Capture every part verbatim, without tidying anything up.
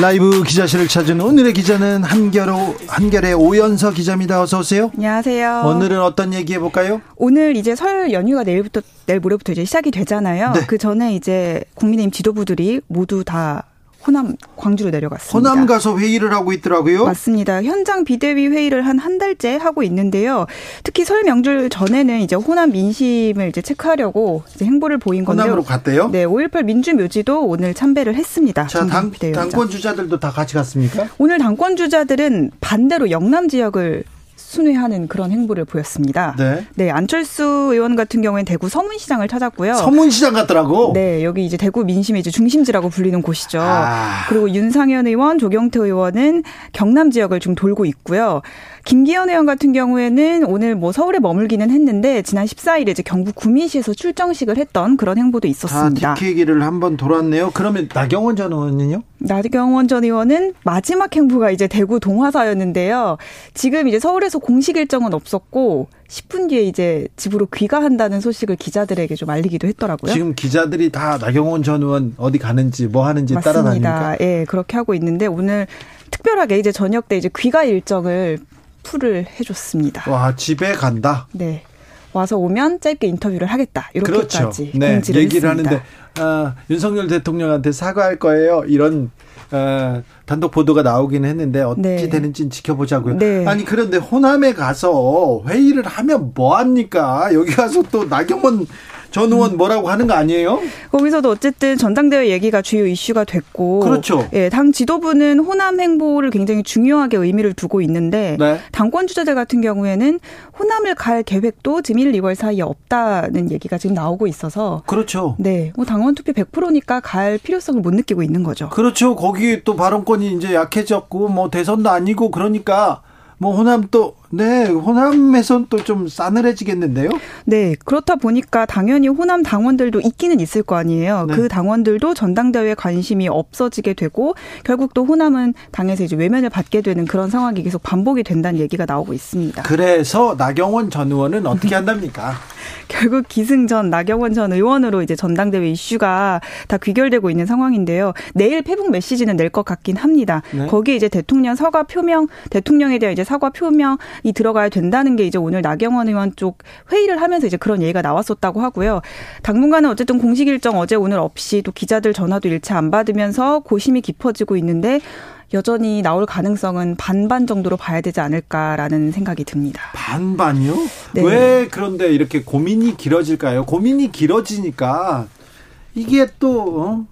라이브 기자실을 찾은 오늘의 기자는 한겨로, 한겨레 오연서 기자입니다. 어서 오세요. 안녕하세요. 오늘은 어떤 얘기 해볼까요? 오늘 이제 설 연휴가 내일부터, 내일 모레부터 이제 시작이 되잖아요. 네. 그 전에 이제 국민의힘 지도부들이 모두 다 호남, 광주로 내려갔습니다. 호남 가서 회의를 하고 있더라고요. 맞습니다. 현장 비대위 회의를 한 한 달째 하고 있는데요. 특히 설 명절 전에는 이제 호남 민심을 이제 체크하려고 이제 행보를 보인 건데요. 호남으로 갔대요? 네, 오일팔 민주묘지도 오늘 참배를 했습니다. 자, 당, 당권 주자들도 다 같이 갔습니까? 오늘 당권 주자들은 반대로 영남 지역을 순회하는 그런 행보를 보였습니다. 네. 네, 안철수 의원 같은 경우에는 대구 서문시장을 찾았고요. 서문시장 같더라고. 네, 여기 이제 대구 민심의 이제 중심지라고 불리는 곳이죠. 아. 그리고 윤상현 의원, 조경태 의원은 경남 지역을 좀 돌고 있고요. 김기현 의원 같은 경우에는 오늘 뭐 서울에 머물기는 했는데 지난 십사일에 이제 경북 구미시에서 출정식을 했던 그런 행보도 있었습니다. 아, 디케이기를 한번 돌았네요. 그러면 나경원 전 의원은요? 나경원 전 의원은 마지막 행보가 이제 대구 동화사였는데요. 지금 이제 서울에서 공식 일정은 없었고 십 분 뒤에 이제 집으로 귀가한다는 소식을 기자들에게 좀 알리기도 했더라고요. 지금 기자들이 다 나경원 전 의원 어디 가는지 뭐 하는지 맞습니다. 따라다니니까. 예, 그렇게 하고 있는데 오늘 특별하게 이제 저녁 때 이제 귀가 일정을 풀을 해줬습니다. 와, 집에 간다. 네. 와서 오면 짧게 인터뷰를 하겠다. 이렇게까지 그렇죠. 네, 공지를 얘기를 했습니다. 하는데 어, 윤석열 대통령한테 사과할 거예요. 이런 어, 단독 보도가 나오긴 했는데 어떻게 네. 되는지는 지켜보자고요. 네. 아니 그런데 호남에 가서 회의를 하면 뭐합니까? 여기 가서 또 나경원 전 의원 뭐라고 하는 거 아니에요? 거기서도 어쨌든 전당대회 얘기가 주요 이슈가 됐고 그렇죠. 예, 당 지도부는 호남 행보를 굉장히 중요하게 의미를 두고 있는데 네. 당권 주자들 같은 경우에는 호남을 갈 계획도 지금 일, 이월 사이에 없다는 얘기가 지금 나오고 있어서 그렇죠. 네, 뭐 당원 투표 백 퍼센트니까 갈 필요성을 못 느끼고 있는 거죠. 그렇죠. 거기 또 발언권이 이제 약해졌고 뭐 대선도 아니고 그러니까 뭐 호남 또 네, 호남에선 또 좀 싸늘해지겠는데요? 네, 그렇다 보니까 당연히 호남 당원들도 있기는 있을 거 아니에요. 네. 그 당원들도 전당대회에 관심이 없어지게 되고 결국 또 호남은 당에서 이제 외면을 받게 되는 그런 상황이 계속 반복이 된다는 얘기가 나오고 있습니다. 그래서 나경원 전 의원은 어떻게 한답니까? 결국 기승전 나경원 전 의원으로 이제 전당대회 이슈가 다 귀결되고 있는 상황인데요. 내일 페북 메시지는 낼 것 같긴 합니다. 네. 거기에 이제 대통령 사과 표명, 대통령에 대한 이제 사과 표명 이 들어가야 된다는 게 이제 오늘 나경원 의원 쪽 회의를 하면서 이제 그런 얘기가 나왔었다고 하고요. 당분간은 어쨌든 공식 일정 어제 오늘 없이 또 기자들 전화도 일체 안 받으면서 고심이 깊어지고 있는데 여전히 나올 가능성은 반반 정도로 봐야 되지 않을까라는 생각이 듭니다. 반반이요? 네. 왜 그런데 이렇게 고민이 길어질까요? 고민이 길어지니까 이게 또... 어?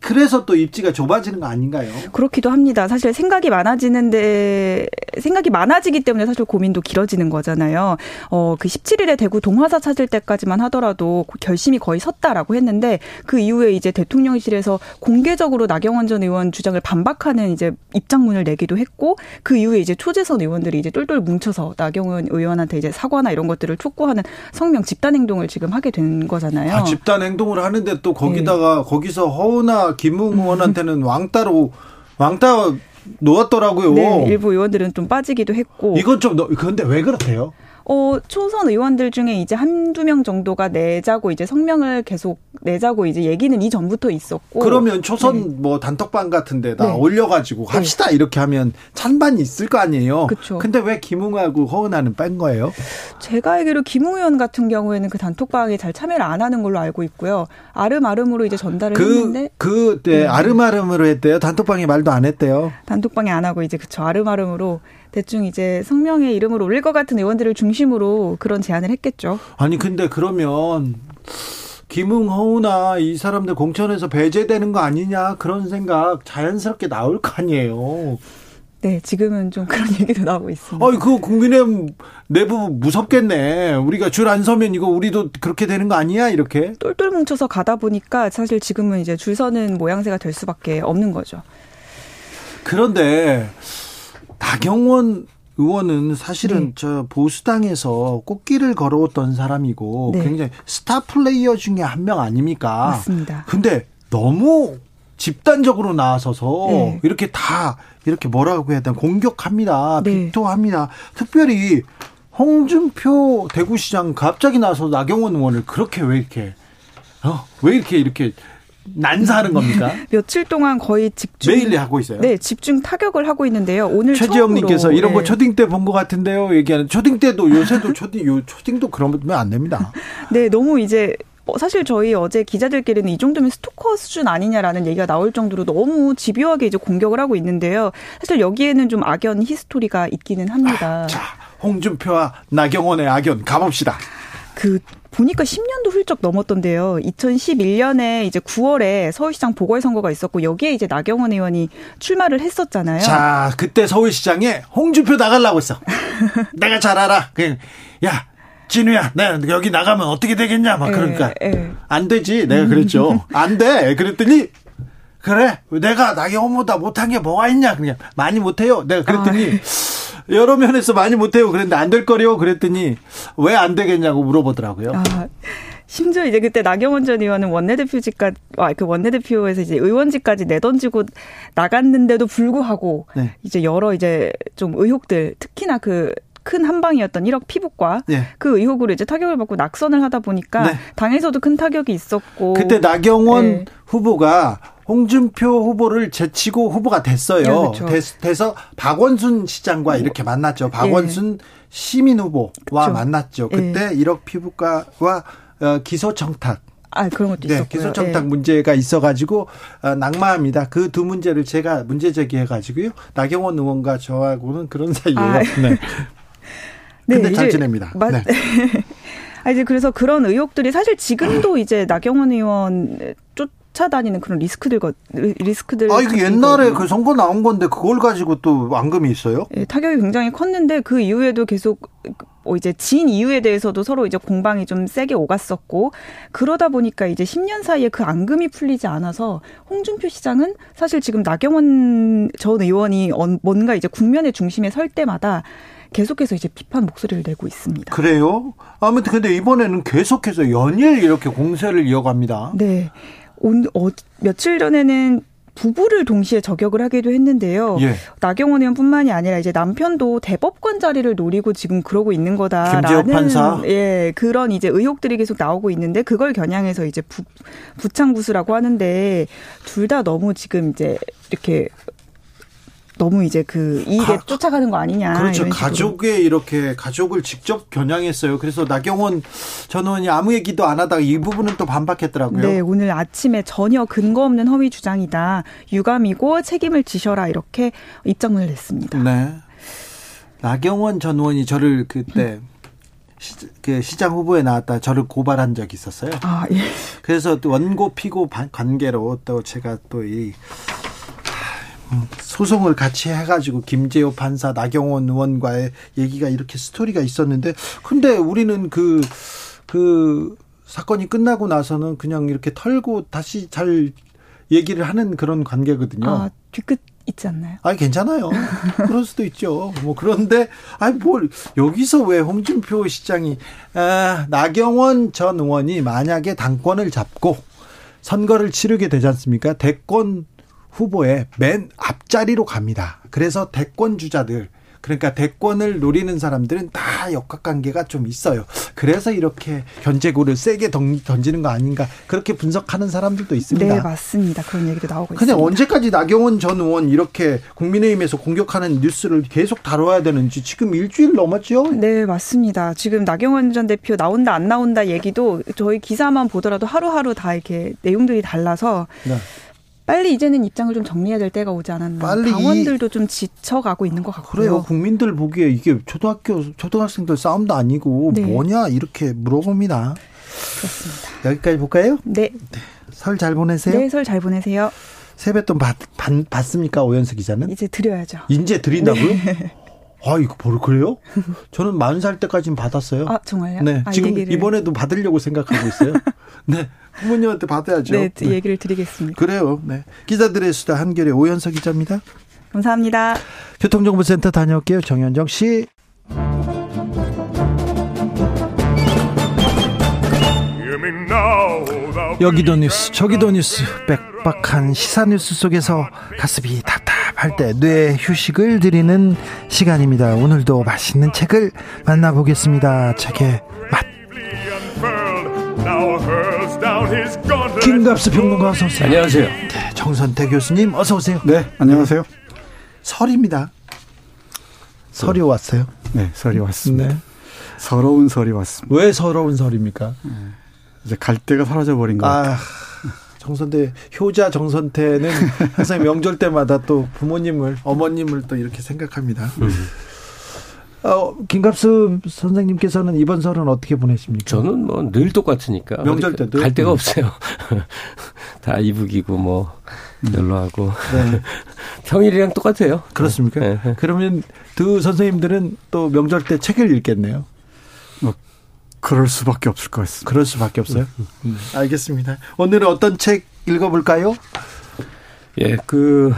그래서 또 입지가 좁아지는 거 아닌가요? 그렇기도 합니다. 사실 생각이 많아지는데 생각이 많아지기 때문에 사실 고민도 길어지는 거잖아요. 어, 그 십칠일에 대구 동화사 찾을 때까지만 하더라도 결심이 거의 섰다라고 했는데 그 이후에 이제 대통령실에서 공개적으로 나경원 전 의원 주장을 반박하는 이제 입장문을 내기도 했고 그 이후에 이제 초재선 의원들이 이제 똘똘 뭉쳐서 나경원 의원한테 이제 사과나 이런 것들을 촉구하는 성명 집단 행동을 지금 하게 된 거잖아요. 아, 집단 행동을 하는데 또 거기다가 네. 거기서 허은아 김웅 의원한테는 왕따로 왕따 놓았더라고요. 네, 일부 의원들은 좀 빠지기도 했고. 이건 좀 그런데 왜 그렇대요? 어, 초선 의원들 중에 이제 한두 명 정도가 내자고 이제 성명을 계속 내자고 이제 얘기는 이전부터 있었고. 그러면 초선 네. 뭐 단톡방 같은 데다 네. 올려가지고 합시다 네. 이렇게 하면 찬반이 있을 거 아니에요. 그쵸. 근데 왜 김웅하고 허은아는 뺀 거예요? 제가 알기로 김웅 의원 같은 경우에는 그 단톡방에 잘 참여를 안 하는 걸로 알고 있고요. 아름아름으로 이제 전달을 그, 했는데. 그, 네, 음. 아름아름으로 했대요. 단톡방에 말도 안 했대요. 단톡방에 안 하고 이제 그쵸. 아름아름으로. 대충 이제 성명의 이름을 올릴 것 같은 의원들을 중심으로 그런 제안을 했겠죠. 아니 근데 그러면 김웅, 허은아 이 사람들 공천에서 배제되는 거 아니냐 그런 생각 자연스럽게 나올 거 아니에요. 네, 지금은 좀 그런 얘기도 나오고 있습니다. 아니 그거 국민의힘 내부 무섭겠네. 우리가 줄 안 서면 이거 우리도 그렇게 되는 거 아니야 이렇게. 똘똘 뭉쳐서 가다 보니까 사실 지금은 이제 줄 서는 모양새가 될 수밖에 없는 거죠. 그런데. 나경원 의원은 사실은 네. 저 보수당에서 꽃길을 걸어왔던 사람이고 네. 굉장히 스타 플레이어 중에 한 명 아닙니까? 맞습니다. 근데 너무 집단적으로 나서서 네. 이렇게 다 이렇게 뭐라고 해야 되나 공격합니다. 네. 비토합니다. 특별히 홍준표 대구시장 갑자기 나서 나경원 의원을 그렇게 왜 이렇게 어, 왜 이렇게 이렇게 난사하는 겁니까? 며칠 동안 거의 집중 매일 하고 있어요. 네, 집중 타격을 하고 있는데요. 오늘 최지영님께서 이런 네. 거 초딩 때 본 것 같은데요. 얘기하는 초딩 때도 요새도 초딩 요 초딩도 그러면 안 됩니다. 네, 너무 이제. 사실 저희 어제 기자들끼리는 이 정도면 스토커 수준 아니냐라는 얘기가 나올 정도로 너무 집요하게 이제 공격을 하고 있는데요. 사실 여기에는 좀 악연 히스토리가 있기는 합니다. 아, 자, 홍준표와 나경원의 악연 가봅시다. 그 보니까 십 년도 훌쩍 넘었던데요. 이천십일 년에 이제 구월에 서울시장 보궐선거가 있었고 여기에 이제 나경원 의원이 출마를 했었잖아요. 자, 그때 서울시장에 홍준표 나가려고 했어. 내가 잘 알아. 그냥 야, 진우야, 나 여기 나가면 어떻게 되겠냐? 막 에, 그러니까 에. 안 되지. 내가 그랬죠. 안 돼. 그랬더니 그래. 내가 나경원보다 못한 게 뭐가 있냐? 그냥 많이 못해요. 내가 그랬더니. 아. 여러 면에서 많이 못해요. 그랬는데 안 될 거래요. 그랬더니 왜 안 되겠냐고 물어보더라고요. 아, 심지어 이제 그때 나경원 전 의원은 원내대표직까지, 아, 그 원내대표에서 이제 의원직까지 내던지고 나갔는데도 불구하고 네. 이제 여러 이제 좀 의혹들, 특히나 그 큰 한방이었던 일억 피부과 네. 그 의혹으로 이제 타격을 받고 낙선을 하다 보니까 네. 당에서도 큰 타격이 있었고 그때 나경원 네. 후보가. 홍준표 후보를 제치고 후보가 됐어요. 네, 그렇죠. 돼서, 돼서 박원순 시장과 이렇게 만났죠. 박원순 네. 시민 후보와 그렇죠. 만났죠. 그때 네. 일억 피부과와 기소 청탁. 아, 그런 것도 네, 있었고요. 기소 청탁 네. 문제가 있어가지고 낙마합니다. 그 두 문제를 제가 문제 제기해가지고요. 나경원 의원과 저하고는 그런 사이예요. 아. 네. 근데 네, 잘 지냅니다. 맞... 네. 아, 이제 그래서 그런 의혹들이 사실 지금도 이제 나경원 의원 쫓 차다니는 그런 리스크들 리스크들. 아 이거 옛날에 그 선거 나온 건데 그걸 가지고 또 앙금이 있어요? 예, 타격이 굉장히 컸는데 그 이후에도 계속 뭐 이제 진 이유에 대해서도 서로 이제 공방이 좀 세게 오갔었고 그러다 보니까 이제 십 년 사이에 그 앙금이 풀리지 않아서 홍준표 시장은 사실 지금 나경원 전 의원이 뭔가 이제 국면의 중심에 설 때마다. 계속해서 이제 비판 목소리를 내고 있습니다. 그래요? 아무튼 근데 이번에는 계속해서 연일 이렇게 공세를 이어갑니다. 네. 온, 어, 며칠 전에는 부부를 동시에 저격을 하기도 했는데요. 예. 나경원 의원뿐만이 아니라 이제 남편도 대법관 자리를 노리고 지금 그러고 있는 거다라는 김지협 판사. 예, 그런 이제 의혹들이 계속 나오고 있는데 그걸 겨냥해서 이제 부, 부창구수라고 하는데 둘 다 너무 지금 이제 이렇게 너무 이제 그 이익에 가, 쫓아가는 거 아니냐. 그렇죠. 가족에 이렇게 가족을 직접 겨냥했어요. 그래서 나경원 전 의원이 아무 얘기도 안 하다가 이 부분은 또 반박했더라고요. 네. 오늘 아침에 전혀 근거 없는 허위 주장이다. 유감이고 책임을 지셔라. 이렇게 입장문을 냈습니다. 네. 나경원 전 의원이 저를 그때 음. 시, 그 시장 후보에 나왔다 저를 고발한 적이 있었어요. 아, 예. 그래서 또 원고 피고 관계로 또 제가 또 이 소송을 같이 해가지고 김재호 판사 나경원 의원과의 얘기가 이렇게 스토리가 있었는데 근데 우리는 그, 그 사건이 끝나고 나서는 그냥 이렇게 털고 다시 잘 얘기를 하는 그런 관계거든요. 아, 뒤끝 있지 않나요? 아니 괜찮아요. 그럴 수도 있죠. 뭐 그런데 아니 뭘 여기서 왜 홍준표 시장이 아, 나경원 전 의원이 만약에 당권을 잡고 선거를 치르게 되지 않습니까? 대권 후보의 맨 앞자리로 갑니다. 그래서 대권 주자들 그러니까 대권을 노리는 사람들은 다 역학관계가 좀 있어요. 그래서 이렇게 견제구를 세게 던지는 거 아닌가, 그렇게 분석하는 사람들도 있습니다. 네, 맞습니다. 그런 얘기도 나오고 있습니다. 근데 언제까지 나경원 전 의원 이렇게 국민의힘에서 공격하는 뉴스를 계속 다뤄야 되는지, 지금 일주일 넘었죠? 네, 맞습니다. 지금 나경원 전 대표 나온다 안 나온다 얘기도 저희 기사만 보더라도 하루하루 다 이렇게 내용들이 달라서 네. 빨리 이제는 입장을 좀 정리해야 될 때가 오지 않았나. 빨리 당원들도 좀 지쳐가고 있는 것 같고요. 그래요. 국민들 보기에 이게 초등학교, 초등학생들 싸움도 아니고 네. 뭐냐 이렇게 물어봅니다. 그렇습니다. 여기까지 볼까요? 네. 네. 설 잘 보내세요. 네. 설 잘 보내세요. 세뱃돈 받, 받, 받습니까? 오연서 기자는? 이제 드려야죠. 이제 드린다고요? 네. 아, 이거 벌 그래요? 저는 마흔 살 때까지는 받았어요. 아, 정말요? 네. 아, 지금 얘기를. 이번에도 받으려고 생각하고 있어요. 네. 부모님한테 받아야죠. 네, 네. 얘기를 드리겠습니다. 그래요. 네. 기자들의 수다 한결의 오연서 기자입니다. 감사합니다. 교통정보센터 다녀올게요. 정현정 씨. 여기도 뉴스, 저기도 뉴스, 빽빽한 시사 뉴스 속에서 가슴이 답답할 때 뇌 휴식을 드리는 시간입니다. 오늘도 맛있는 책을 만나보겠습니다. 책의 맛. 김갑수 평론가 어서 오세요. 안녕하세요. 네, 정선태 교수님 어서 오세요. 네, 안녕하세요. 설입니다. 설이 네. 왔어요. 네, 설이 왔습니다. 네. 서러운 설이 왔습니다. 왜 서러운 설입니까? 네. 이제 갈 데가 사라져버린 것 같아요. 아, 정선태, 효자 정선태는 항상 명절 때마다 또 부모님을, 어머님을 또 이렇게 생각합니다. 어, 김갑수 선생님께서는 이번 설은 어떻게 보내십니까? 저는 뭐 늘 똑같으니까. 명절 때도? 갈 데가 없어요. 다 이북이고 뭐, 연로하고. 음. 네. 평일이랑 똑같아요. 그렇습니까? 네. 그러면 두 선생님들은 또 명절 때 책을 읽겠네요. 뭐. 그럴 수밖에 없을 것 같습니다. 그럴 수밖에 없어요. 음, 음. 알겠습니다. 오늘은 어떤 책 읽어볼까요? 예, 그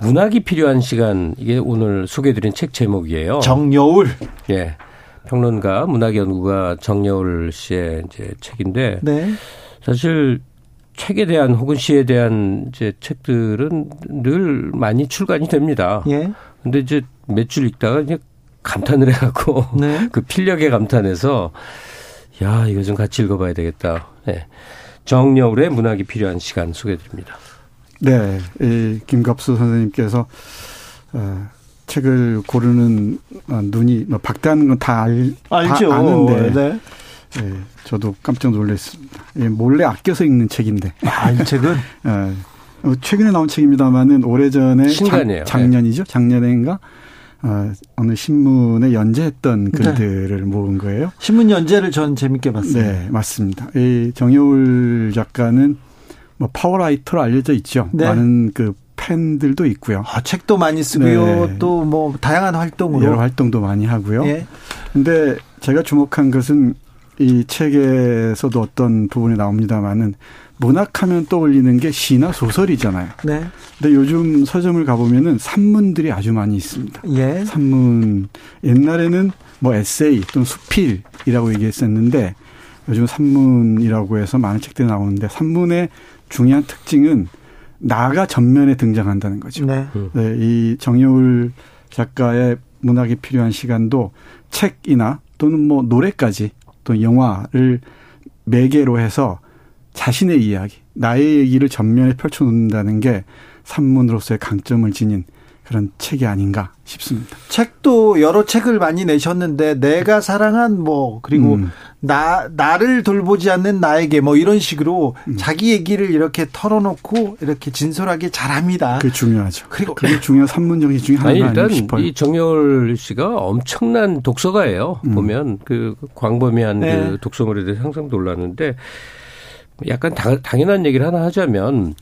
문학이 필요한 시간, 이게 오늘 소개해드린 책 제목이에요. 정여울. 예, 평론가, 문학연구가 정여울 씨의 이제 책인데, 네. 사실 책에 대한 혹은 시에 대한 이제 책들은 늘 많이 출간이 됩니다. 예. 근데 이제 몇 줄 읽다가 이제 감탄을 해갖고 네. 그 필력에 감탄해서 야 이거 좀 같이 읽어봐야 되겠다. 네. 정여울의 문학이 필요한 시간 소개드립니다. 네, 이 김갑수 선생님께서 어, 책을 고르는 어, 눈이 뭐 박대하는 건 다 알죠. 다 아는데 네. 예, 저도 깜짝 놀랐습니다. 예, 몰래 아껴서 읽는 책인데. 아, 이 책은 예, 최근에 나온 책입니다만은 오래전에 신간이에요. 작, 작년이죠. 작년인가. 아, 어느 신문에 연재했던 글들을 네. 모은 거예요. 신문 연재를 전 재밌게 봤어요. 네, 맞습니다. 이 정여울 작가는 뭐 파워라이터로 알려져 있죠. 네. 많은 그 팬들도 있고요. 아, 책도 많이 쓰고요. 네. 또 뭐 다양한 활동으로 여러 활동도 많이 하고요. 예. 근데 제가 주목한 것은 이 책에서도 어떤 부분이 나옵니다만은 문학하면 떠올리는 게 시나 소설이잖아요. 네. 근데 요즘 서점을 가보면은 산문들이 아주 많이 있습니다. 예. 산문. 옛날에는 뭐 에세이 또는 수필이라고 얘기했었는데 요즘 산문이라고 해서 많은 책들이 나오는데 산문의 중요한 특징은 나가 전면에 등장한다는 거죠. 네. 네. 이 정여울 작가의 문학이 필요한 시간도 책이나 또는 뭐 노래까지 또는 영화를 매개로 해서 자신의 이야기, 나의 얘기를 전면에 펼쳐놓는다는 게 산문으로서의 강점을 지닌 그런 책이 아닌가 싶습니다. 책도 여러 책을 많이 내셨는데 내가 사랑한 뭐 그리고 음. 나 나를 돌보지 않는 나에게 뭐 이런 식으로 음. 자기 얘기를 이렇게 털어놓고 이렇게 진솔하게 잘합니다. 그게 중요하죠. 그리고 그게 중요한 산문정의 중에 하나가 아닐까 싶어요. 이 정여울 씨가 엄청난 독서가예요. 음. 보면 그 광범위한 네. 그 독서물에 대해서 항상 놀랐는데. 약간 당, 당연한 얘기를 하나 하자면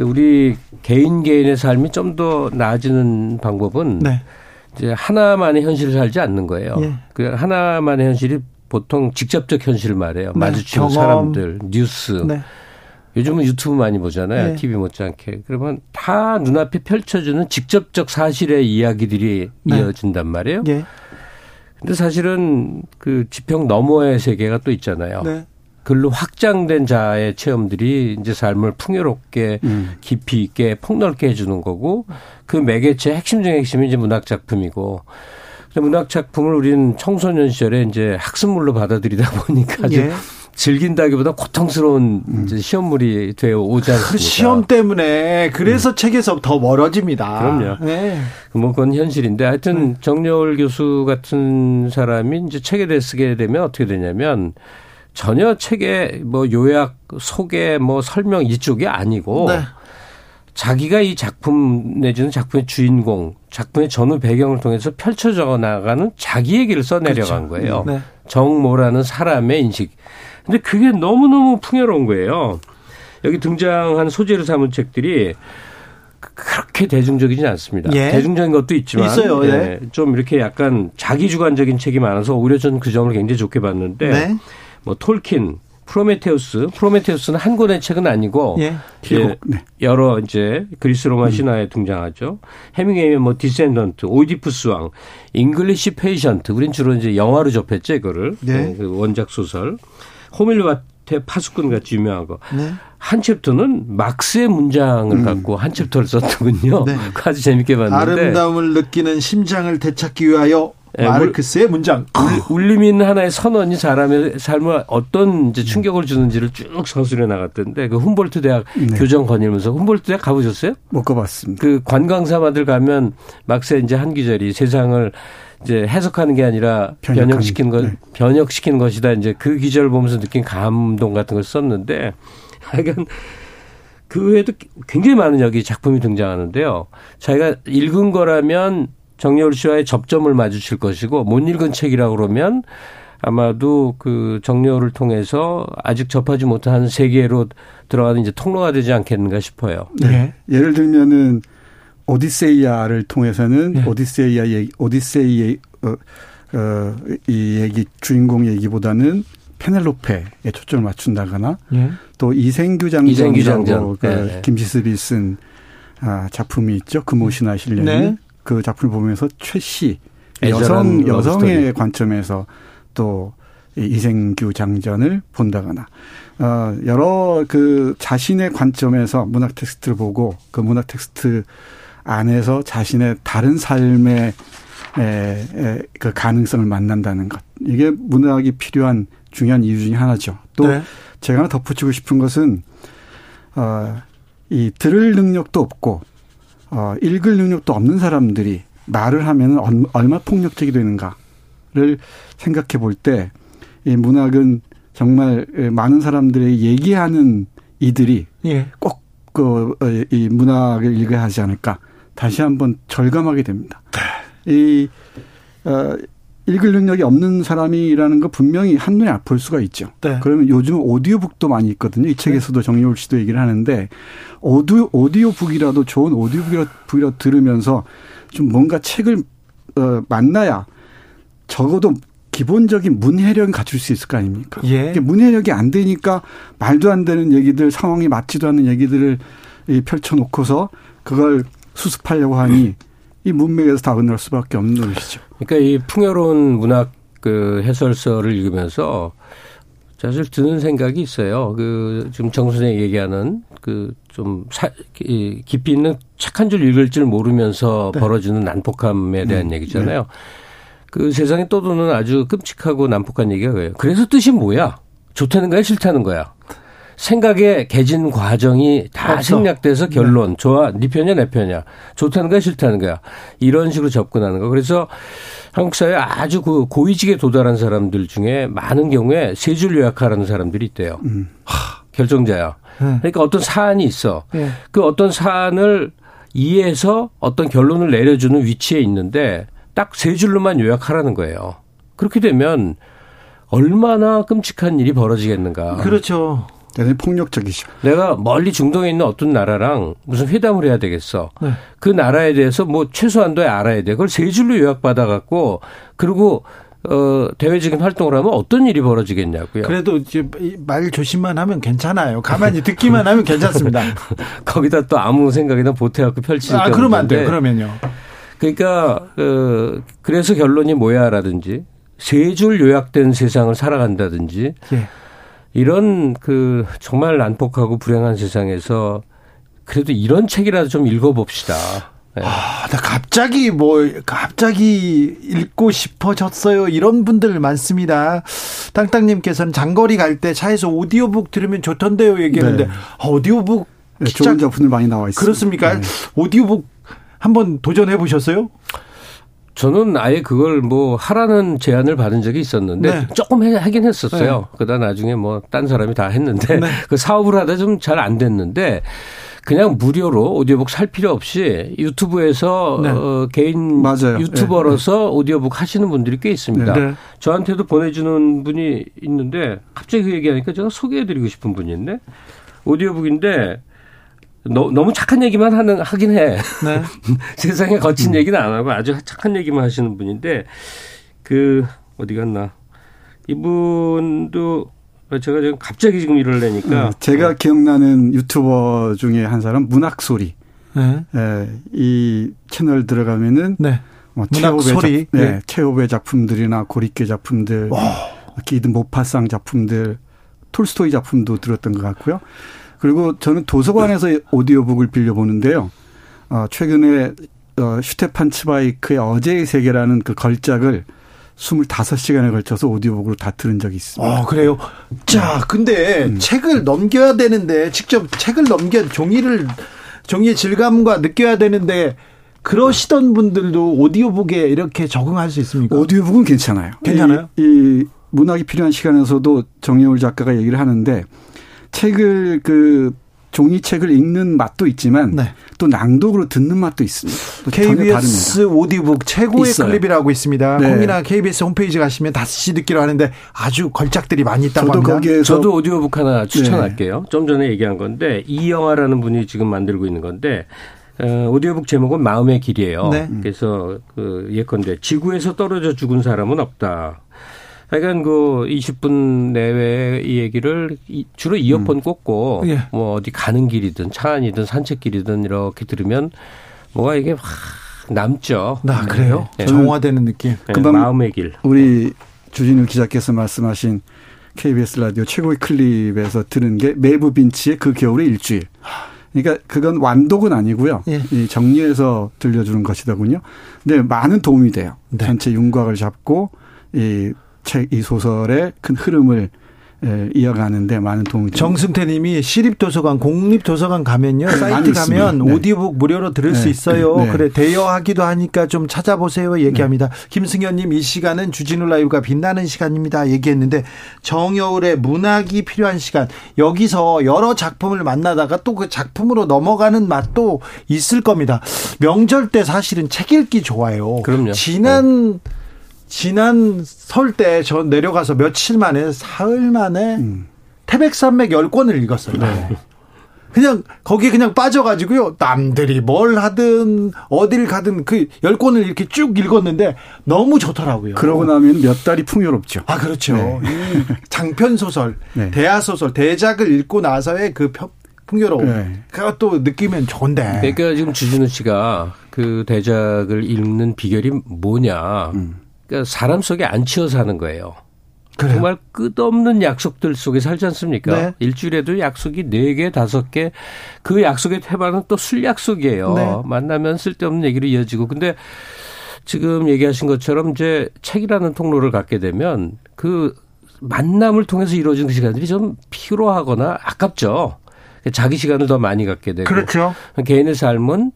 우리 개인 개인의 삶이 좀 더 나아지는 방법은 네. 이제 하나만의 현실을 살지 않는 거예요. 예. 그 하나만의 현실이 보통 직접적 현실을 말해요. 네. 마주치는 사람들, 뉴스. 네. 요즘은 유튜브 많이 보잖아요. 네. 티비 못지않게. 그러면 다 눈앞에 펼쳐주는 직접적 사실의 이야기들이 네. 이어진단 말이에요. 예. 근데 사실은 그 지평 너머의 세계가 또 있잖아요. 네. 글로 확장된 자의 체험들이 이제 삶을 풍요롭게 음. 깊이 있게 폭넓게 해주는 거고, 그 매개체 핵심 중의 핵심이 이제 문학 작품이고, 문학 작품을 우리는 청소년 시절에 이제 학습물로 받아들이다 보니까 예. 즐긴다기보다 고통스러운 이제 시험물이 되어 오지 않습니까? 그 시험 때문에 그래서 음. 책에서 더 멀어집니다. 그럼요. 네. 뭐 그건 현실인데 하여튼 음. 정여울 교수 같은 사람이 이제 책에 대해 쓰게 되면 어떻게 되냐면 전혀 책의 뭐 요약, 소개, 뭐 설명 이쪽이 아니고 네. 자기가 이 작품 내지는 작품의 주인공, 작품의 전후 배경을 통해서 펼쳐져 나가는 자기 얘기를 써내려간 그렇죠. 거예요. 네. 정모라는 사람의 인식. 근데 그게 너무너무 풍요로운 거예요. 여기 등장한 소재로 삼은 책들이 그렇게 대중적이진 않습니다. 예. 대중적인 것도 있지만 있어요. 네. 예. 좀 이렇게 약간 자기주관적인 책이 많아서 오히려 저는 그 점을 굉장히 좋게 봤는데 네. 뭐 톨킨, 프로메테우스, 프로메테우스는 한 권의 책은 아니고 예. 예. 네. 여러 이제 그리스 로마 신화에 음. 등장하죠. 해밍웨이의 뭐 디센던트, 오이디프스 왕, 잉글리시 페이션트. 우린 주로 이제 영화로 접했죠, 이거를. 네. 그 원작 소설. 호밀밭의 파수꾼 같이 유명한 거. 네. 한 챕터는 막스의 문장을 음. 갖고 한 챕터를 썼더군요. 네. 아주 재밌게 봤는데. 아름다움을 느끼는 심장을 되찾기 위하여 네. 마르크스의 문장. 울림인 하나의 선언이 사람의 삶을 어떤 이제 충격을 주는지를 쭉 서술해 나갔던데, 그 훔볼트 대학 네. 교정 거닐면서. 훔볼트 대학 가보셨어요? 못 가봤습니다. 그 관광사마들 가면 막스의 이제 한 기절이 세상을 이제 해석하는 게 아니라 변형시킨 것, 네. 변형시킨 것이다. 이제 그 기절을 보면서 느낀 감동 같은 걸 썼는데, 하여간 그 외에도 굉장히 많은 여기 작품이 등장하는데요. 자기가 읽은 거라면 정여울 씨와의 접점을 마주칠 것이고, 못 읽은 책이라고 그러면 아마도 그 정여울을 통해서 아직 접하지 못한 세계로 들어가는 이제 통로가 되지 않겠는가 싶어요. 네. 네. 예를 들면은 오디세이아를 통해서는 네. 오디세이아 얘기, 오디세이의 어, 어, 이 얘기 주인공 얘기보다는 페넬로페에 초점을 맞춘다거나 네. 또 이생규 장전, 그 네. 김지습이 쓴 아, 작품이 있죠. 금오신화 실려는 네. 그 작품을 보면서 최 씨 여성 여성의 스토리. 관점에서 또 이생규 장전을 본다거나. 어, 여러 그 자신의 관점에서 문학 텍스트를 보고 그 문학 텍스트 안에서 자신의 다른 삶의 에, 에, 그 가능성을 만난다는 것. 이게 문학이 필요한 중요한 이유 중에 하나죠. 또 네. 제가 하나 덧붙이고 싶은 것은 어, 이 들을 능력도 없고 어, 읽을 능력도 없는 사람들이 말을 하면 얼마나 폭력적이 되는가를 생각해 볼 때 이 문학은 정말 많은 사람들의 얘기하는 이들이 예. 꼭 그 이 문학을 읽어야 하지 않을까 다시 한번 절감하게 됩니다. 이 어, 읽을 능력이 없는 사람이라는 거 분명히 한눈에 볼 수가 있죠. 네. 그러면 요즘 오디오북도 많이 있거든요. 이 책에서도 정여울 씨도 얘기를 하는데 오디오, 오디오북이라도 좋은 오디오북이라도 들으면서 좀 뭔가 책을 어, 만나야 적어도 기본적인 문해력을 갖출 수 있을 거 아닙니까? 예. 문해력이 안 되니까 말도 안 되는 얘기들, 상황이 맞지도 않는 얘기들을 펼쳐놓고서 그걸 수습하려고 하니 이 문맥에서 다 끝날 수밖에 없는 것이죠. 그러니까 이 풍요로운 문학 그 해설서를 읽으면서 사실 드는 생각이 있어요. 그 지금 정 선생이 얘기하는 그 좀 깊이 있는 책 한 줄 읽을 줄 모르면서 네. 벌어지는 난폭함에 대한 네. 얘기잖아요. 네. 그 세상에 떠도는 아주 끔찍하고 난폭한 얘기가 그래요. 그래서 뜻이 뭐야? 좋다는 거야? 싫다는 거야? 생각의 개진 과정이 다 없어. 생략돼서 결론. 네. 좋아. 네 편이야? 내 편이야? 좋다는 거야? 싫다는 거야? 이런 식으로 접근하는 거. 그래서 한국 사회에 아주 그 고위직에 도달한 사람들 중에 많은 경우에 세 줄 요약하라는 사람들이 있대요. 음. 하, 결정자야. 네. 그러니까 어떤 사안이 있어. 네. 그 어떤 사안을 이해해서 어떤 결론을 내려주는 위치에 있는데 딱 세 줄로만 요약하라는 거예요. 그렇게 되면 얼마나 끔찍한 일이 벌어지겠는가. 그렇죠. 대단히 폭력적이죠. 내가 멀리 중동에 있는 어떤 나라랑 무슨 회담을 해야 되겠어. 네. 그 나라에 대해서 뭐 최소한도에 알아야 돼. 그걸 세 줄로 요약받아 갖고 그리고 어, 대외적인 활동을 하면 어떤 일이 벌어지겠냐고요. 그래도 이제 말 조심만 하면 괜찮아요. 가만히 듣기만 하면 괜찮습니다. 거기다 또 아무 생각이나 보태갖고 펼치니까. 아, 그러면 안 돼요. 그러면요. 그러니까 어, 그래서 결론이 뭐야라든지 세 줄 요약된 세상을 살아간다든지 예. 이런 그 정말 난폭하고 불행한 세상에서 그래도 이런 책이라도 좀 읽어봅시다. 네. 아, 나 갑자기 뭐 갑자기 읽고 싶어졌어요. 이런 분들 많습니다. 땅땅님께서는 장거리 갈 때 차에서 오디오북 들으면 좋던데요 얘기하는데 네. 아, 오디오북 네, 기자... 좋은 작품들 많이 나와 있어요. 그렇습니까? 네. 오디오북 한번 도전해 보셨어요? 저는 아예 그걸 뭐 하라는 제안을 받은 적이 있었는데 네. 조금 해, 하긴 했었어요. 네. 그러다 나중에 뭐 딴 사람이 다 했는데 네. 그 사업을 하다 좀 잘 안 됐는데 그냥 무료로 오디오북 살 필요 없이 유튜브에서 네. 어, 개인 맞아요. 유튜버로서 네. 오디오북 하시는 분들이 꽤 있습니다. 네. 저한테도 보내주는 분이 있는데 갑자기 그 얘기하니까 제가 소개해드리고 싶은 분이 있네. 오디오북인데 너, 너무 착한 얘기만 하는, 하긴 해. 네. 세상에 거친 얘기는 안 하고 아주 착한 얘기만 하시는 분인데, 그, 어디 갔나. 이분도, 제가 지금 갑자기 지금 이러려니까. 제가 기억나는 유튜버 중에 한 사람, 문학소리. 네. 네. 이 채널 들어가면은. 네. 뭐 문학소리. 네. 네. 체홉의 작품들이나 고리끼 작품들. 기든 모파상 작품들. 톨스토이 작품도 들었던 것 같고요. 그리고 저는 도서관에서 오디오북을 빌려보는데요. 어, 최근에 어, 슈테판 츠바이크의 어제의 세계라는 그 걸작을 스물다섯 시간에 걸쳐서 오디오북으로 다 들은 적이 있습니다. 아, 그래요? 자, 근데 음. 책을 넘겨야 되는데 직접 책을 넘겨 종이를 종이의 질감과 느껴야 되는데 그러시던 분들도 오디오북에 이렇게 적응할 수 있습니까? 오디오북은 괜찮아요. 괜찮아요? 이, 이 문학이 필요한 시간에서도 정여울 작가가 얘기를 하는데 책을 그 종이책을 읽는 맛도 있지만 네. 또 낭독으로 듣는 맛도 있습니다. 케이비에스 오디오북 최고의 있어요. 클립이라고 있습니다. 네. 콩이나 케이비에스 홈페이지 가시면 다시 듣기로 하는데 아주 걸작들이 많이 있다고 저도 합니다. 거기에서 저도 오디오북 하나 추천할게요. 네. 좀 전에 얘기한 건데 이영아라는 분이 지금 만들고 있는 건데 오디오북 제목은 마음의 길이에요. 네. 그래서 그 예컨대 지구에서 떨어져 죽은 사람은 없다. 하여간 그 이십 분 내외 이 얘기를 주로 이어폰 꽂고 음. 예. 뭐 어디 가는 길이든 차 안이든 산책길이든 이렇게 들으면 뭐가 이게 확 남죠. 나 아, 그래요? 네. 정화되는 느낌. 네. 금방 마음의 길. 우리 주진우 기자께서 말씀하신 케이비에스 라디오 최고의 클립에서 들은 게 메이브 빈치의 그 겨울의 일주일. 그러니까 그건 완독은 아니고요. 예. 정리해서 들려주는 것이더군요. 근데 많은 도움이 돼요. 네. 전체 윤곽을 잡고 이 책, 이 소설의 큰 흐름을 이어가는데 많은 도움이 됩니다. 정승태님이 시립도서관, 공립도서관 가면요. 사이트 가면 네. 오디오북 무료로 들을 네. 수 있어요. 네. 그래 대여하기도 하니까 좀 찾아보세요. 얘기합니다. 네. 김승현님 이 시간은 주진우 라이브가 빛나는 시간입니다. 얘기했는데 정여울의 문학이 필요한 시간. 여기서 여러 작품을 만나다가 또 그 작품으로 넘어가는 맛도 있을 겁니다. 명절 때 사실은 책 읽기 좋아요. 그럼요. 지난... 네. 지난 설 때 저 내려가서 며칠 만에 사흘 만에 음. 태백산맥 열 권을 읽었어요. 네. 그냥 거기에 그냥 빠져가지고요. 남들이 뭘 하든 어딜 가든 그 열 권을 이렇게 쭉 읽었는데 너무 좋더라고요. 그러고 나면 몇 달이 풍요롭죠. 아 그렇죠. 네. 장편소설, 네. 대하소설, 대작을 읽고 나서의 그 평 풍요로움. 네. 그것도 느끼면 좋은데. 그러니까 지금 주진우 씨가 그 대작을 읽는 비결이 뭐냐. 음. 그러니까 사람 속에 안 치여 사는 거예요. 그래요? 정말 끝없는 약속들 속에 살지 않습니까? 네. 일주일에도 약속이 네 개, 다섯 개. 그 약속의 태반은 또 술 약속이에요. 네. 만나면 쓸데없는 얘기로 이어지고. 근데 지금 얘기하신 것처럼 이제 책이라는 통로를 갖게 되면 그 만남을 통해서 이루어진 그 시간들이 좀 피로하거나 아깝죠. 자기 시간을 더 많이 갖게 되고. 그렇죠. 개인의 삶은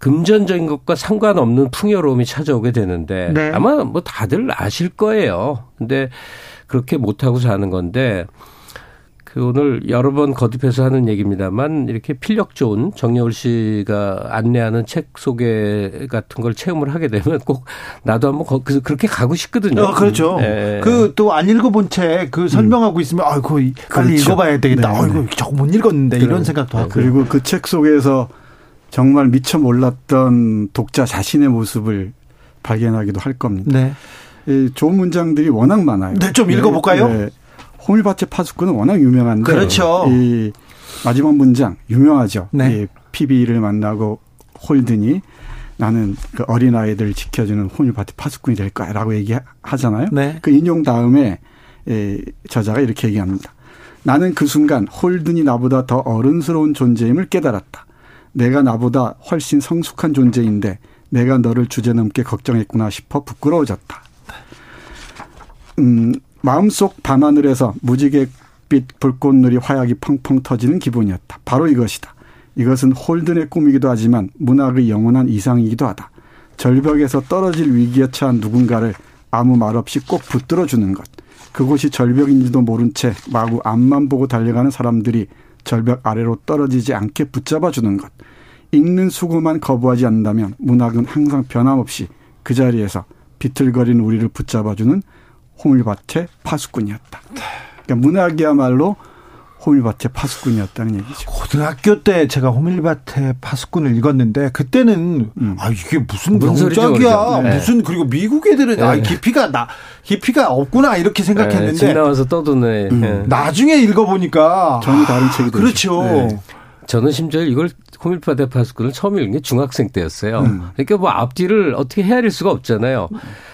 금전적인 것과 상관없는 풍요로움이 찾아오게 되는데 네. 아마 뭐 다들 아실 거예요. 근데 그렇게 못하고 사는 건데 그 오늘 여러 번 거듭해서 하는 얘기입니다만 이렇게 필력 좋은 정여울 씨가 안내하는 책 소개 같은 걸 체험을 하게 되면 꼭 나도 한번 그렇게 가고 싶거든요. 어, 그렇죠. 네. 그 또 안 읽어본 책 그 설명하고 음. 있으면 아이고 빨리 그렇죠. 읽어봐야 되겠다. 네. 아이고 저거 못 읽었는데 그런, 이런 생각도 하고. 그리고 그 책 속에서 정말 미처 몰랐던 독자 자신의 모습을 발견하기도 할 겁니다. 네. 이 좋은 문장들이 워낙 많아요. 네, 좀 읽어볼까요? 네. 호밀밭의 파수꾼은 워낙 유명한데. 그렇죠. 이 마지막 문장, 유명하죠. 네. 이 피비를 만나고 홀든이 나는 그 어린아이들 지켜주는 호밀밭의 파수꾼이 될 거야 라고 얘기하잖아요. 네. 그 인용 다음에 이 저자가 이렇게 얘기합니다. 나는 그 순간 홀든이 나보다 더 어른스러운 존재임을 깨달았다. 내가 나보다 훨씬 성숙한 존재인데 내가 너를 주제넘게 걱정했구나 싶어 부끄러워졌다. 음, 마음속 밤하늘에서 무지갯빛 불꽃놀이 화약이 펑펑 터지는 기분이었다. 바로 이것이다. 이것은 홀든의 꿈이기도 하지만 문학의 영원한 이상이기도 하다. 절벽에서 떨어질 위기에 처한 누군가를 아무 말 없이 꼭 붙들어주는 것. 그곳이 절벽인지도 모른 채 마구 앞만 보고 달려가는 사람들이 절벽 아래로 떨어지지 않게 붙잡아주는 것. 읽는 수고만 거부하지 않는다면 문학은 항상 변함없이 그 자리에서 비틀거리는 우리를 붙잡아주는 호밀밭의 파수꾼이었다. 그러니까 문학이야말로 호밀밭의 파수꾼이었다는 얘기죠. 고등학교 때 제가 호밀밭의 파수꾼을 읽었는데 그때는 음. 아 이게 무슨 명작이야. 네. 무슨 그리고 미국 애들은 네. 아 깊이가 나 깊이가 없구나 이렇게 생각했는데 네. 집 나와서 떠드네. 음. 네. 나중에 읽어보니까 전혀 다른 책이 되죠. 그렇죠. 네. 저는 심지어 이걸 호밀밭의 파수꾼을 처음 읽은 게 중학생 때였어요. 음. 그러니까 뭐 앞뒤를 어떻게 헤아릴 수가 없잖아요.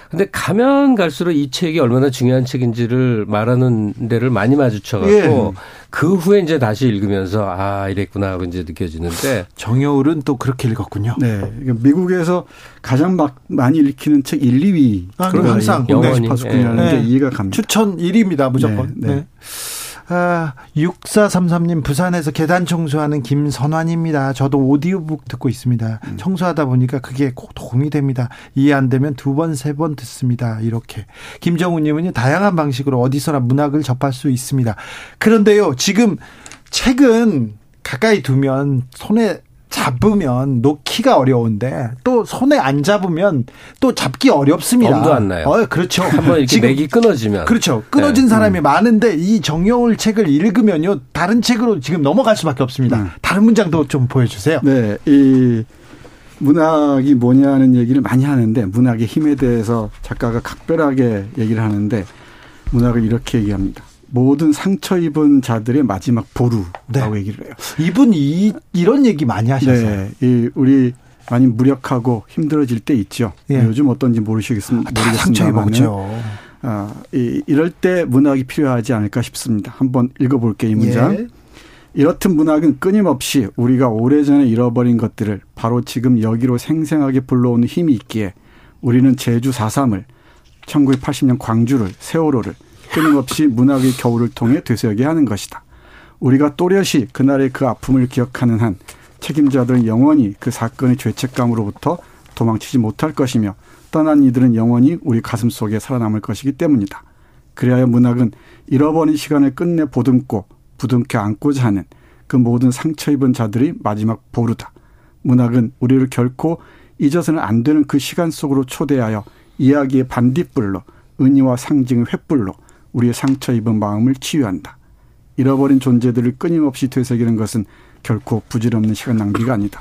근데 가면 갈수록 이 책이 얼마나 중요한 책인지를 말하는 데를 많이 마주쳐갖고 예. 그 후에 이제 다시 읽으면서 아 이랬구나 하고 이제 느껴지는데 정여울은 또 그렇게 읽었군요. 네, 미국에서 가장 막 많이 읽히는 책 일, 이위 아, 그럼 항상 호밀밭의 파수꾼이라는 예. 게 이해가 갑니다. 추천 일 위입니다 무조건. 네. 네. 네. 아, 육사삼삼 님 부산에서 계단 청소하는 김선환입니다. 저도 오디오북 듣고 있습니다. 음. 청소하다 보니까 그게 꼭 도움이 됩니다. 이해 안 되면 두 번 세 번 듣습니다. 이렇게 김정우님은요 다양한 방식으로 어디서나 문학을 접할 수 있습니다. 그런데요 지금 책은 가까이 두면 손에 잡으면 놓기가 어려운데 또 손에 안 잡으면 또 잡기 어렵습니다. 엄도 안 나요. 어, 그렇죠. 한번 이렇게 맥이 끊어지면. 그렇죠. 끊어진 네. 사람이 음. 많은데 이 정여울 책을 읽으면요 다른 책으로 지금 넘어갈 수밖에 없습니다. 음. 다른 문장도 좀 보여주세요. 네, 이 문학이 뭐냐는 얘기를 많이 하는데 문학의 힘에 대해서 작가가 각별하게 얘기를 하는데 문학을 이렇게 얘기합니다. 모든 상처 입은 자들의 마지막 보루라고 네. 얘기를 해요. 이분 이, 이런 얘기 많이 하셨어요. 네. 이, 우리 많이 무력하고 힘들어질 때 있죠. 예. 요즘 어떤지 모르시겠습니다. 아, 상처 입었죠. 아, 이, 이럴 때 문학이 필요하지 않을까 싶습니다. 한번 읽어볼게요. 이 문장. 예. 이렇듯 문학은 끊임없이 우리가 오래전에 잃어버린 것들을 바로 지금 여기로 생생하게 불러오는 힘이 있기에 우리는 제주 사삼을 천구백팔십 년 광주를 세월호를 끊임없이 문학의 겨울을 통해 되새기게 하는 것이다. 우리가 또렷이 그날의 그 아픔을 기억하는 한 책임자들은 영원히 그 사건의 죄책감으로부터 도망치지 못할 것이며 떠난 이들은 영원히 우리 가슴 속에 살아남을 것이기 때문이다. 그래야 문학은 잃어버린 시간을 끝내 보듬고 부둥켜 안고자 하는 그 모든 상처 입은 자들이 마지막 보루다. 문학은 우리를 결코 잊어서는 안 되는 그 시간 속으로 초대하여 이야기의 반딧불로 은유와 상징의 횃불로 우리의 상처 입은 마음을 치유한다. 잃어버린 존재들을 끊임없이 되새기는 것은 결코 부질없는 시간 낭비가 아니다.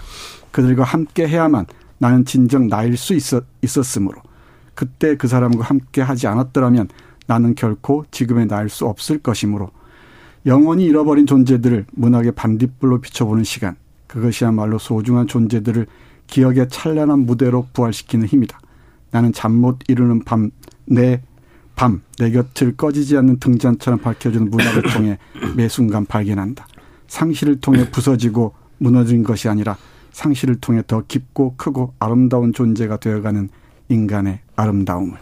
그들과 함께 해야만 나는 진정 나일 수 있었, 있었으므로 그때 그 사람과 함께 하지 않았더라면 나는 결코 지금의 나일 수 없을 것이므로 영원히 잃어버린 존재들을 문학의 반딧불로 비춰보는 시간. 그것이야말로 소중한 존재들을 기억의 찬란한 무대로 부활시키는 힘이다. 나는 잠 못 이루는 밤 내 밤, 내 곁을 꺼지지 않는 등잔처럼 밝혀주는 문학을 통해 매 순간 발견한다. 상실을 통해 부서지고 무너진 것이 아니라 상실을 통해 더 깊고 크고 아름다운 존재가 되어가는 인간의 아름다움을.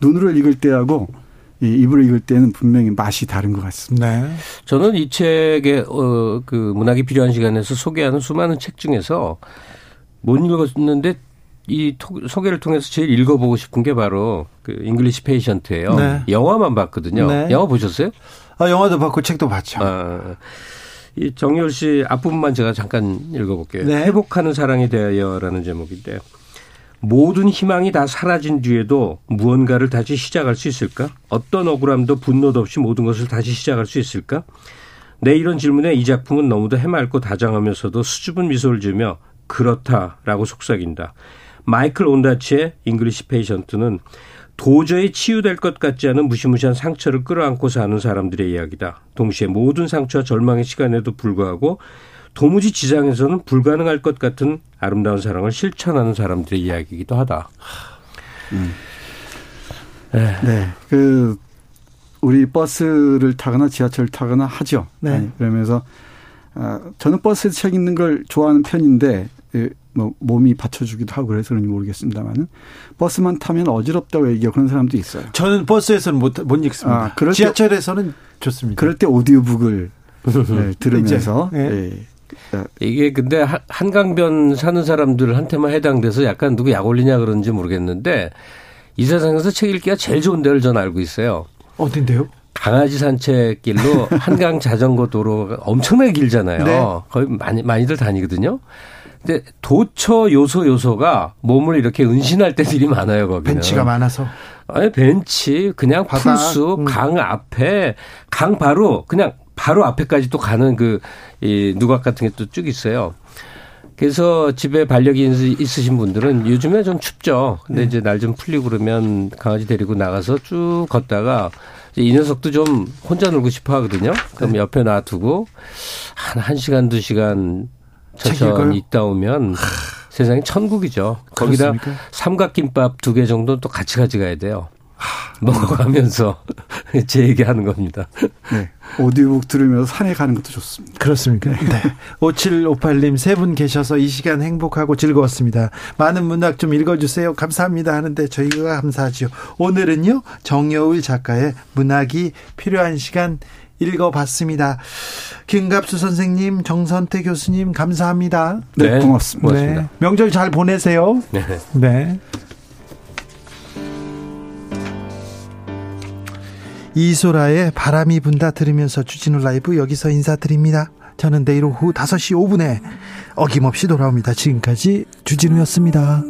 눈으로 읽을 때하고 입으로 읽을 때는 분명히 맛이 다른 것 같습니다. 네. 저는 이 책의 어, 그 문학이 필요한 시간에서 소개하는 수많은 책 중에서 못 읽었는데 이 소개를 통해서 제일 읽어보고 싶은 게 바로 그 잉글리시 페이션트예요. 네. 영화만 봤거든요. 네. 영화 보셨어요? 아, 영화도 봤고 책도 봤죠. 아, 이 정여울 씨 앞부분만 제가 잠깐 읽어볼게요. 네. 회복하는 사랑에 대하여라는 제목인데 모든 희망이 다 사라진 뒤에도 무언가를 다시 시작할 수 있을까? 어떤 억울함도 분노도 없이 모든 것을 다시 시작할 수 있을까? 내 이런 질문에 이 작품은 너무도 해맑고 다정하면서도 수줍은 미소를 지으며 그렇다라고 속삭인다. 마이클 온다치의 잉글리시 페이션트는 도저히 치유될 것 같지 않은 무시무시한 상처를 끌어안고 사는 사람들의 이야기다. 동시에 모든 상처와 절망의 시간에도 불구하고 도무지 지상에서는 불가능할 것 같은 아름다운 사랑을 실천하는 사람들의 이야기이기도 하다. 음. 네. 네. 그 우리 버스를 타거나 지하철을 타거나 하죠. 네. 아니, 그러면서 저는 버스에서 책 읽는 걸 좋아하는 편인데 뭐 몸이 받쳐주기도 하고 그래서 그런지 모르겠습니다만은 버스만 타면 어지럽다고 얘기하고 그런 사람도 있어요. 저는 버스에서는 못, 못 읽습니다. 아, 그럴 지하철에서는 때, 좋습니다. 그럴 때 오디오북을 네, 들으면서. 네. 네. 이게 근데 한강변 사는 사람들한테만 해당돼서 약간 누구 약 올리냐 그런지 모르겠는데 이 세상에서 책 읽기가 제일 좋은 데를 저는 알고 있어요. 어딘데요? 강아지 산책길로 한강 자전거 도로가 엄청나게 길잖아요. 네. 거의 많이, 많이들 다니거든요. 근데 도처 요소 요소가 몸을 이렇게 은신할 때들이 많아요, 거기는. 벤치가 많아서. 아니, 벤치, 그냥 바다, 풀숲, 음. 강 앞에, 강 바로, 그냥 바로 앞에까지 또 가는 그, 이, 누각 같은 게 또 쭉 있어요. 그래서 집에 반려견이 있으신 분들은 요즘에 좀 춥죠. 근데 네. 이제 날 좀 풀리고 그러면 강아지 데리고 나가서 쭉 걷다가 이 녀석도 좀 혼자 놀고 싶어 하거든요. 그럼 네. 옆에 놔두고 한, 한 시간, 두 시간 천천히 읽다 오면 세상이 천국이죠. 거기다 그렇습니까? 삼각김밥 두 개 정도는 또 같이 가져가야 돼요. 먹어가면서 제 얘기하는 겁니다. 네. 오디오북 들으면서 산에 가는 것도 좋습니다. 그렇습니까? 네. 네. 오칠오팔 님 세 분 계셔서 이 시간 행복하고 즐거웠습니다. 많은 문학 좀 읽어주세요. 감사합니다 하는데 저희가 감사하지요. 오늘은요 정여울 작가의 문학이 필요한 시간 읽어봤습니다. 김갑수 선생님, 정선태 교수님 감사합니다. 네, 네. 고맙습니다. 네. 명절 잘 보내세요. 네. 네. 이소라의 바람이 분다 들으면서 주진우 라이브 여기서 인사드립니다. 저는 내일 오후 다섯 시 오 분에 어김없이 돌아옵니다. 지금까지 주진우였습니다.